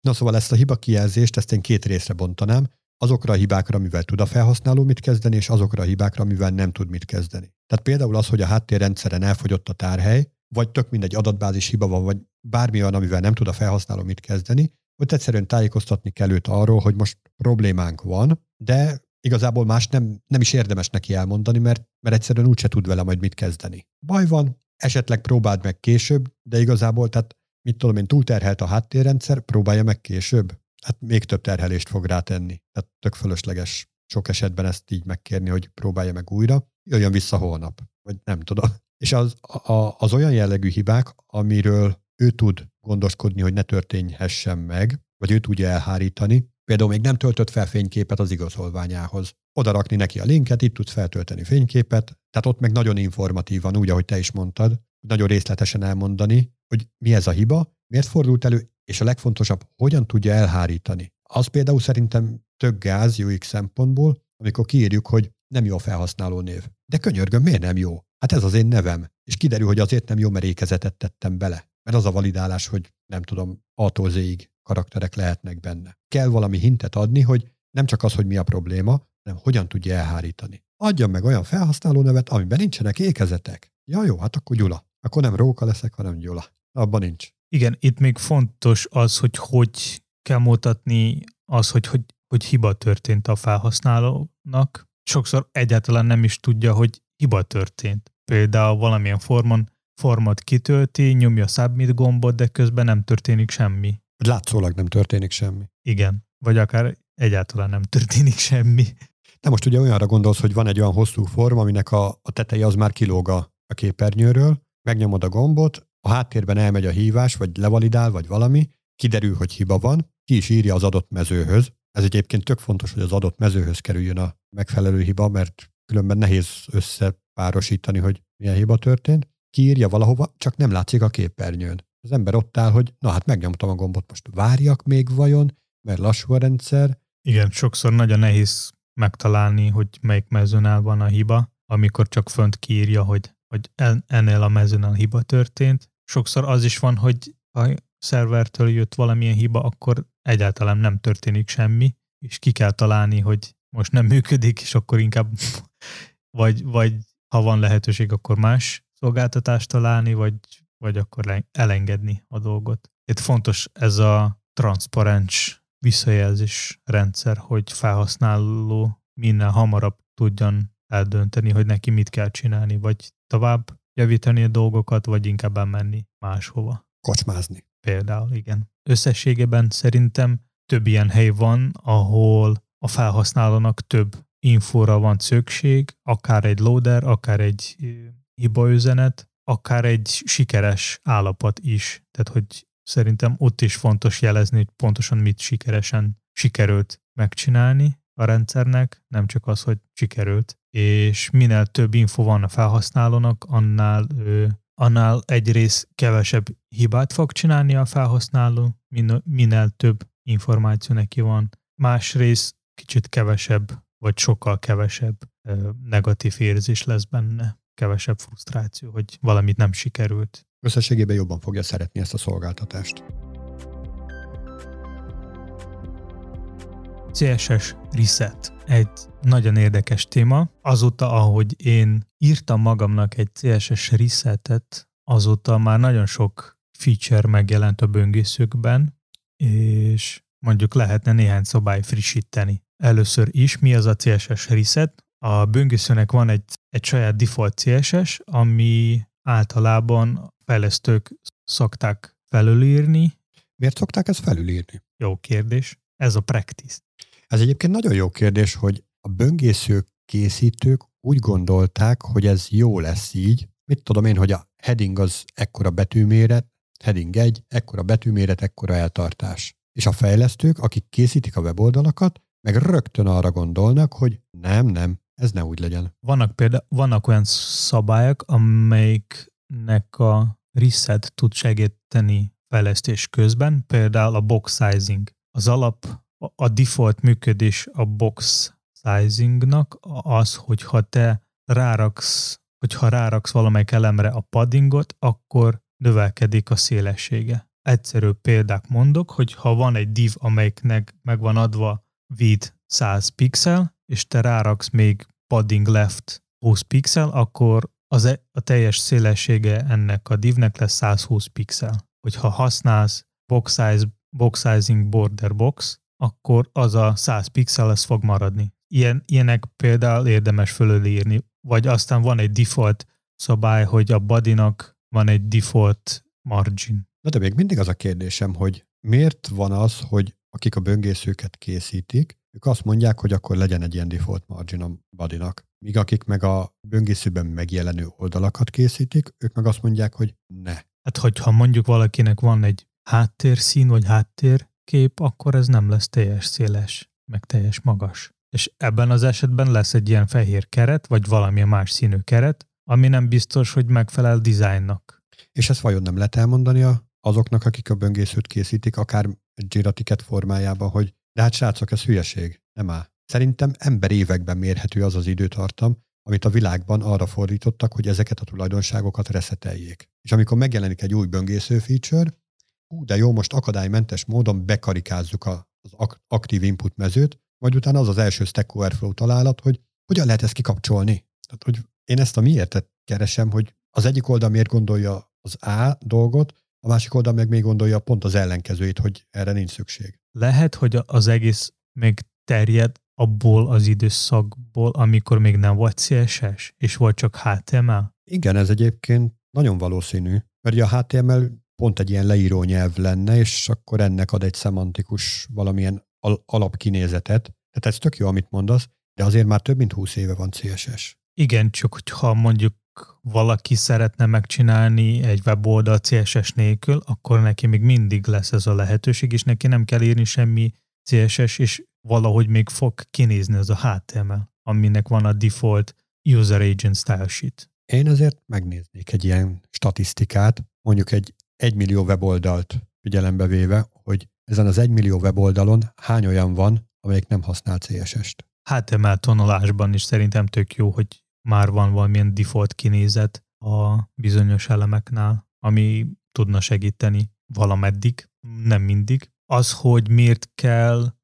Na szóval ezt a hiba kijelzést, ezt én két részre bontanám. Azokra a hibákra, amivel tud a felhasználó mit kezdeni, és azokra a hibákra, amivel nem tud mit kezdeni. Tehát például az, hogy a háttérrendszeren elfogyott a tárhely, vagy tök mindegy adatbázis hiba van, vagy bármi olyan, amivel nem tud a felhasználó mit kezdeni, ott egyszerűen tájékoztatni kell őt arról, hogy most problémánk van, de igazából más nem, nem is érdemes neki elmondani, mert, mert egyszerűen úgyse tud vele majd mit kezdeni. Baj van, esetleg próbáld meg később, de igazából, tehát mit tudom én, túlterhelt a háttérrendszer, próbálja meg később. hát még több terhelést fog rátenni. Tehát tök fölösleges sok esetben ezt így megkérni, hogy próbálja meg újra, jöjjön vissza holnap, vagy nem tudom. És az, a, az olyan jellegű hibák, amiről ő tud gondoskodni, hogy ne történhessen meg, vagy ő tudja elhárítani. Például még nem töltött fel fényképet az igazolványához. Oda rakni neki a linket, itt tudsz feltölteni fényképet, tehát ott meg nagyon informatívan, úgy, ahogy te is mondtad, nagyon részletesen elmondani, hogy mi ez a hiba, miért fordult elő, és a legfontosabb, hogyan tudja elhárítani. Az például szerintem tök gáz u iksz szempontból, amikor kiírjuk, hogy nem jó a felhasználó név. De könyörgöm, miért nem jó? Hát ez az én nevem. És kiderül, hogy azért nem jó, mert ékezetet tettem bele. Mert az a validálás, hogy nem tudom, A-tól Z-ig karakterek lehetnek benne. Kell valami hintet adni, hogy nem csak az, hogy mi a probléma, hanem hogyan tudja elhárítani. Adjon meg olyan felhasználó nevet, amiben nincsenek ékezetek. Ja jó, hát akkor Gyula. Akkor nem Róka leszek, hanem Gyula. Abban nincs. Igen, itt még fontos az, hogy hogy kell mutatni az, hogy, hogy, hogy hiba történt a felhasználónak. Sokszor egyáltalán nem is tudja, hogy hiba történt. Például valamilyen formon formot kitölti, nyomja a submit gombot, de közben nem történik semmi. Látszólag nem történik semmi. Igen, vagy akár egyáltalán nem történik semmi. De most ugye olyanra gondolsz, hogy van egy olyan hosszú form, aminek a, a teteje az már kilóg a képernyőről, megnyomod a gombot, a háttérben elmegy a hívás, vagy levalidál, vagy valami, kiderül, hogy hiba van, ki is írja az adott mezőhöz. Ez egyébként tök fontos, hogy az adott mezőhöz kerüljön a megfelelő hiba, mert különben nehéz összepárosítani, hogy milyen hiba történt. Kiírja valahova, csak nem látszik a képernyőn. Az ember ott áll, hogy na hát megnyomtam a gombot, most várjak még vajon, mert lassú a rendszer. Igen, sokszor nagyon nehéz megtalálni, hogy melyik mezőnál van a hiba, amikor csak fönt kiírja, hogy, hogy ennél a mezőnál hiba történt. Sokszor az is van, hogy a szervertől jött valamilyen hiba, akkor egyáltalán nem történik semmi, és ki kell találni, hogy most nem működik, és akkor inkább vagy, vagy ha van lehetőség, akkor más szolgáltatást találni, vagy, vagy akkor elengedni a dolgot. Itt fontos ez a transzparens visszajelzés rendszer, hogy felhasználó minél hamarabb tudjon eldönteni, hogy neki mit kell csinálni, vagy tovább javítani a dolgokat, vagy inkább elmenni máshova. Kocsmázni. Például, igen. Összességében szerintem több ilyen hely van, ahol a felhasználónak több infóra van szükség, akár egy loader, akár egy hibaüzenet, akár egy sikeres állapot is. Tehát, hogy szerintem ott is fontos jelezni, hogy pontosan mit sikeresen sikerült megcsinálni a rendszernek, nem csak az, hogy sikerült. És minél több info van a felhasználónak, annál, annál egyrészt kevesebb hibát fog csinálni a felhasználó, minél több információ neki van. Másrészt kicsit kevesebb, vagy sokkal kevesebb negatív érzés lesz benne, kevesebb frusztráció, hogy valamit nem sikerült. Összességében jobban fogja szeretni ezt a szolgáltatást. cé es es Reset. Egy nagyon érdekes téma. Azóta, ahogy én írtam magamnak egy cé es es Resetet, azóta már nagyon sok feature megjelent a böngészőkben, és mondjuk lehetne néhány szabály frissíteni. Először is, mi az a cé es es Reset? A böngészőnek van egy, egy saját default cé es es, ami általában fejlesztők szokták felülírni. Miért szokták ezt felülírni? Jó kérdés. Ez a practice. Ez egyébként nagyon jó kérdés, hogy a böngészők készítők úgy gondolták, hogy ez jó lesz így. Mit tudom én, hogy a heading az ekkora betűméret, heading egy, ekkora betűméret, ekkora eltartás. És a fejlesztők, akik készítik a weboldalakat, meg rögtön arra gondolnak, hogy nem, nem, ez ne úgy legyen. Vannak például, vannak olyan szabályok, amelyiknek a reset tud segíteni fejlesztés közben, például a box sizing. Az alap, a default működés a box sizingnak az, hogyha te ráraksz, hogyha ráraksz valamelyik elemre a paddingot, akkor növelkedik a szélessége. Egyszerű példák mondok, hogy ha van egy div, amelyiknek meg van adva width száz pixel, és te ráraksz még padding left húsz pixel, akkor az e- a teljes szélessége ennek a divnek lesz száz húsz pixel. Hogyha használsz box size, box sizing border box, akkor az a száz pixel lesz fog maradni. Ilyen, ilyenek például érdemes fölölírni. Vagy aztán van egy default szabály, hogy a bodynak van egy default margin. Na de még mindig az a kérdésem, hogy miért van az, hogy akik a böngészőket készítik, ők azt mondják, hogy akkor legyen egy ilyen default margin a bodynak. Míg akik meg a böngészőben megjelenő oldalakat készítik, ők meg azt mondják, hogy ne. Hát hogyha mondjuk valakinek van egy háttérszín vagy háttérkép, akkor ez nem lesz teljes széles, meg teljes magas. És ebben az esetben lesz egy ilyen fehér keret, vagy valamilyen más színű keret, ami nem biztos, hogy megfelel dizájnnak. És ezt vajon nem lehet elmondani azoknak, akik a böngészőt készítik, akár Jira ticket formájában, hogy de hát srácok, ez hülyeség, nem áll. Szerintem ember években mérhető az az időtartam, amit a világban arra fordítottak, hogy ezeket a tulajdonságokat reseteljék. És amikor megjelenik egy új böngésző feature, hú, de jó, most akadálymentes módon bekarikázzuk az aktív input mezőt, majd utána az az első Stack Overflow találat, hogy hogyan lehet ezt kikapcsolni. Tehát, hogy én ezt a miértet keresem, hogy az egyik oldal miért gondolja az A dolgot, a másik oldal meg még gondolja pont az ellenkezőjét, hogy erre nincs szükség. Lehet, hogy az egész még terjed abból az időszakból, amikor még nem volt cé es es, és volt csak há té em el? Igen, ez egyébként nagyon valószínű, mert a há té em el pont egy ilyen leíró nyelv lenne, és akkor ennek ad egy szemantikus valamilyen al- alapkinézetet. Tehát ez tök jó, amit mondasz, de azért már több mint húsz éve van cé es es. Igen, csak hogyha mondjuk valaki szeretne megcsinálni egy weboldal cé es es nélkül, akkor neki még mindig lesz ez a lehetőség, és neki nem kell írni semmi cé es es, és valahogy még fog kinézni az a há té em el, aminek van a default user agent style sheet. Én azért megnéznék egy ilyen statisztikát, mondjuk egy egymillió weboldalt figyelembe véve, hogy ezen az egymillió weboldalon hány olyan van, amelyik nem használ cé es est. há té em el tonolásban is szerintem tök jó, hogy már van valamilyen default kinézet a bizonyos elemeknál, ami tudna segíteni valameddig, nem mindig. Az, hogy miért kell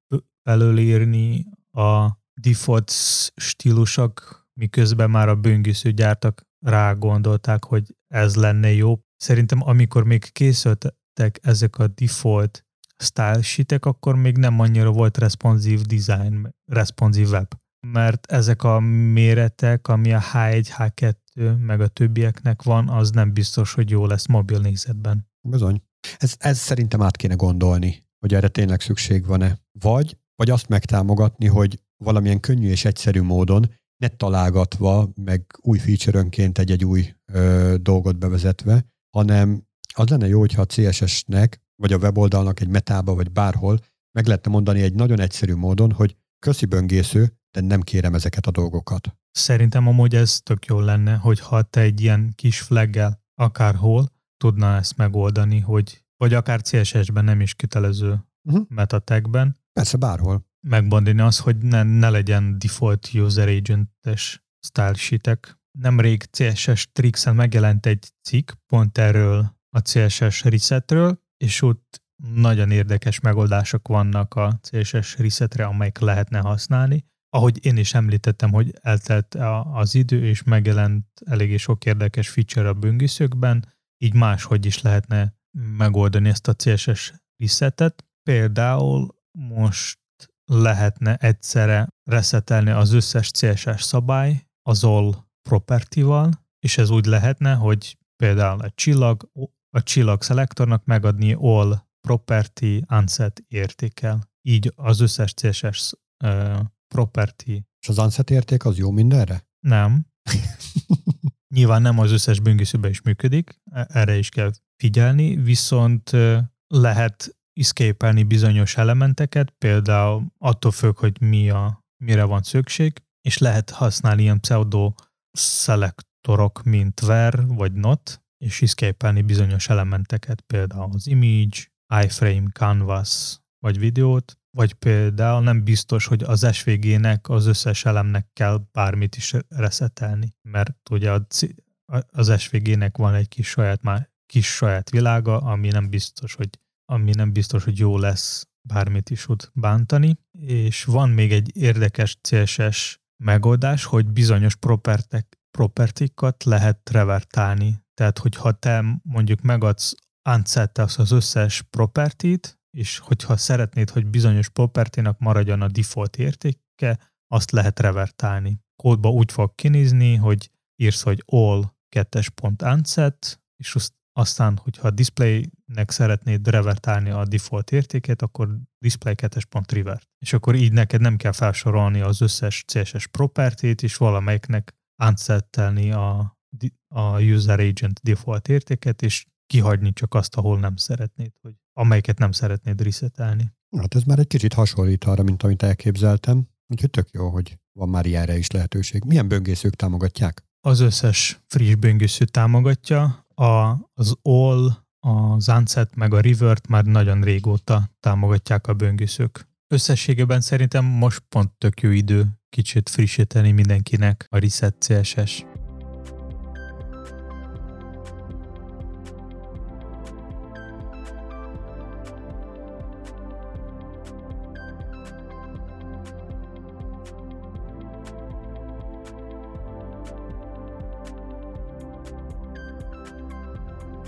felölírni a default stílusok, miközben már a böngészőgyártak rá gondolták, hogy ez lenne jó. Szerintem amikor még készültek ezek a default style sheetek, akkor még nem annyira volt responsive design, responsive web. Mert ezek a méretek, ami a há egy, há kettő, meg a többieknek van, az nem biztos, hogy jó lesz mobil nézetben. Bizony. Ez, ez szerintem át kéne gondolni, hogy erre tényleg szükség van-e. Vagy, vagy azt megtámogatni, hogy valamilyen könnyű és egyszerű módon, ne találgatva, meg új feature-önként egy-egy új ö, dolgot bevezetve, hanem az lenne jó, hogyha a cé es esnek, vagy a weboldalnak egy metába, vagy bárhol meg lehetne mondani egy nagyon egyszerű módon, hogy köszi böngésző, de nem kérem ezeket a dolgokat. Szerintem amúgy ez tök jó lenne, hogyha te egy ilyen kis flaggel akárhol tudnál ezt megoldani, hogy vagy akár cé es esben nem is kötelező uh-huh. metatagben. Persze, bárhol. Megmondani azt, hogy ne, ne legyen default user agent-es style sheetek. Nemrég cé es es Tricks-en megjelent egy cikk pont erről a cé es es Resetről, és ott nagyon érdekes megoldások vannak a cé es es Resetre, amelyek lehetne használni. Ahogy én is említettem, hogy eltelt az idő, és megjelent eléggé sok érdekes feature a böngészőkben, így máshogy is lehetne megoldani ezt a cé es es resetet. Például most lehetne egyszerre resetelni az összes cé es es szabály az all property-val, és ez úgy lehetne, hogy például a csillag, a csillag szelektornak megadni all property unset értékkel. Így az összes cé es es uh, property. És az unset érték az jó mindenre? Nem. Nyilván nem az összes böngészőben is működik, erre is kell figyelni, viszont lehet escape-elni bizonyos elementeket, például attól függ, hogy mi a, mire van szükség, és lehet használni ilyen pseudo-szelektorok, mint var vagy not, és escape-elni bizonyos elementeket, például az image, iframe, canvas vagy videót, vagy például nem biztos, hogy az es vé gének, az összes elemnek kell bármit is resetelni, mert ugye az es vé gének van egy kis saját, már kis saját világa, ami nem biztos, hogy, ami nem biztos, hogy jó lesz bármit is tud bántani, és van még egy érdekes cé es es megoldás, hogy bizonyos propertikat lehet revertálni. Tehát, hogyha te mondjuk megadsz, unsettelsz az összes propertit, és hogyha szeretnéd, hogy bizonyos propertynak maradjon a default értéke, azt lehet revertálni. Kódba úgy fog kinézni, hogy írsz, hogy all kettes pont unset, és aztán, hogyha a displaynek szeretnéd revertálni a default értékét, akkor display kettes pont revert. És akkor így neked nem kell felsorolni az összes cé es es property-t, és valamelyiknek unsettelni a, a user agent default értéket, és kihagyni csak azt, ahol nem szeretnéd, hogy amelyiket nem szeretnéd resetelni. Hát ez már egy kicsit hasonlít arra, mint amit elképzeltem, úgyhogy tök jó, hogy van már ilyenre is lehetőség. Milyen böngészők támogatják? Az összes friss böngésző támogatja, a, az all, az unset meg a revert már nagyon régóta támogatják a böngészők. Összességében szerintem most pont tök jó idő kicsit frissíteni mindenkinek a Reset cé es es.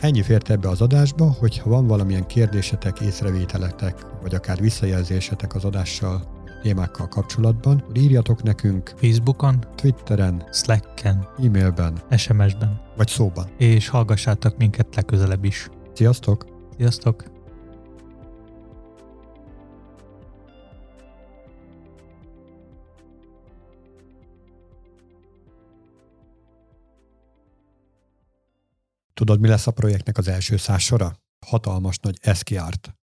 Ennyi fért ebbe az adásba, hogyha van valamilyen kérdésetek, észrevételetek, vagy akár visszajelzésetek az adással, témákkal kapcsolatban, írjatok nekünk Facebookon, Twitteren, Slacken, e-mailben, es em es-ben, vagy szóban. És hallgassátok minket legközelebb is. Sziasztok! Sziasztok! Tudod, mi lesz a projektnek az első száz sora? Hatalmas nagy es kú er-t.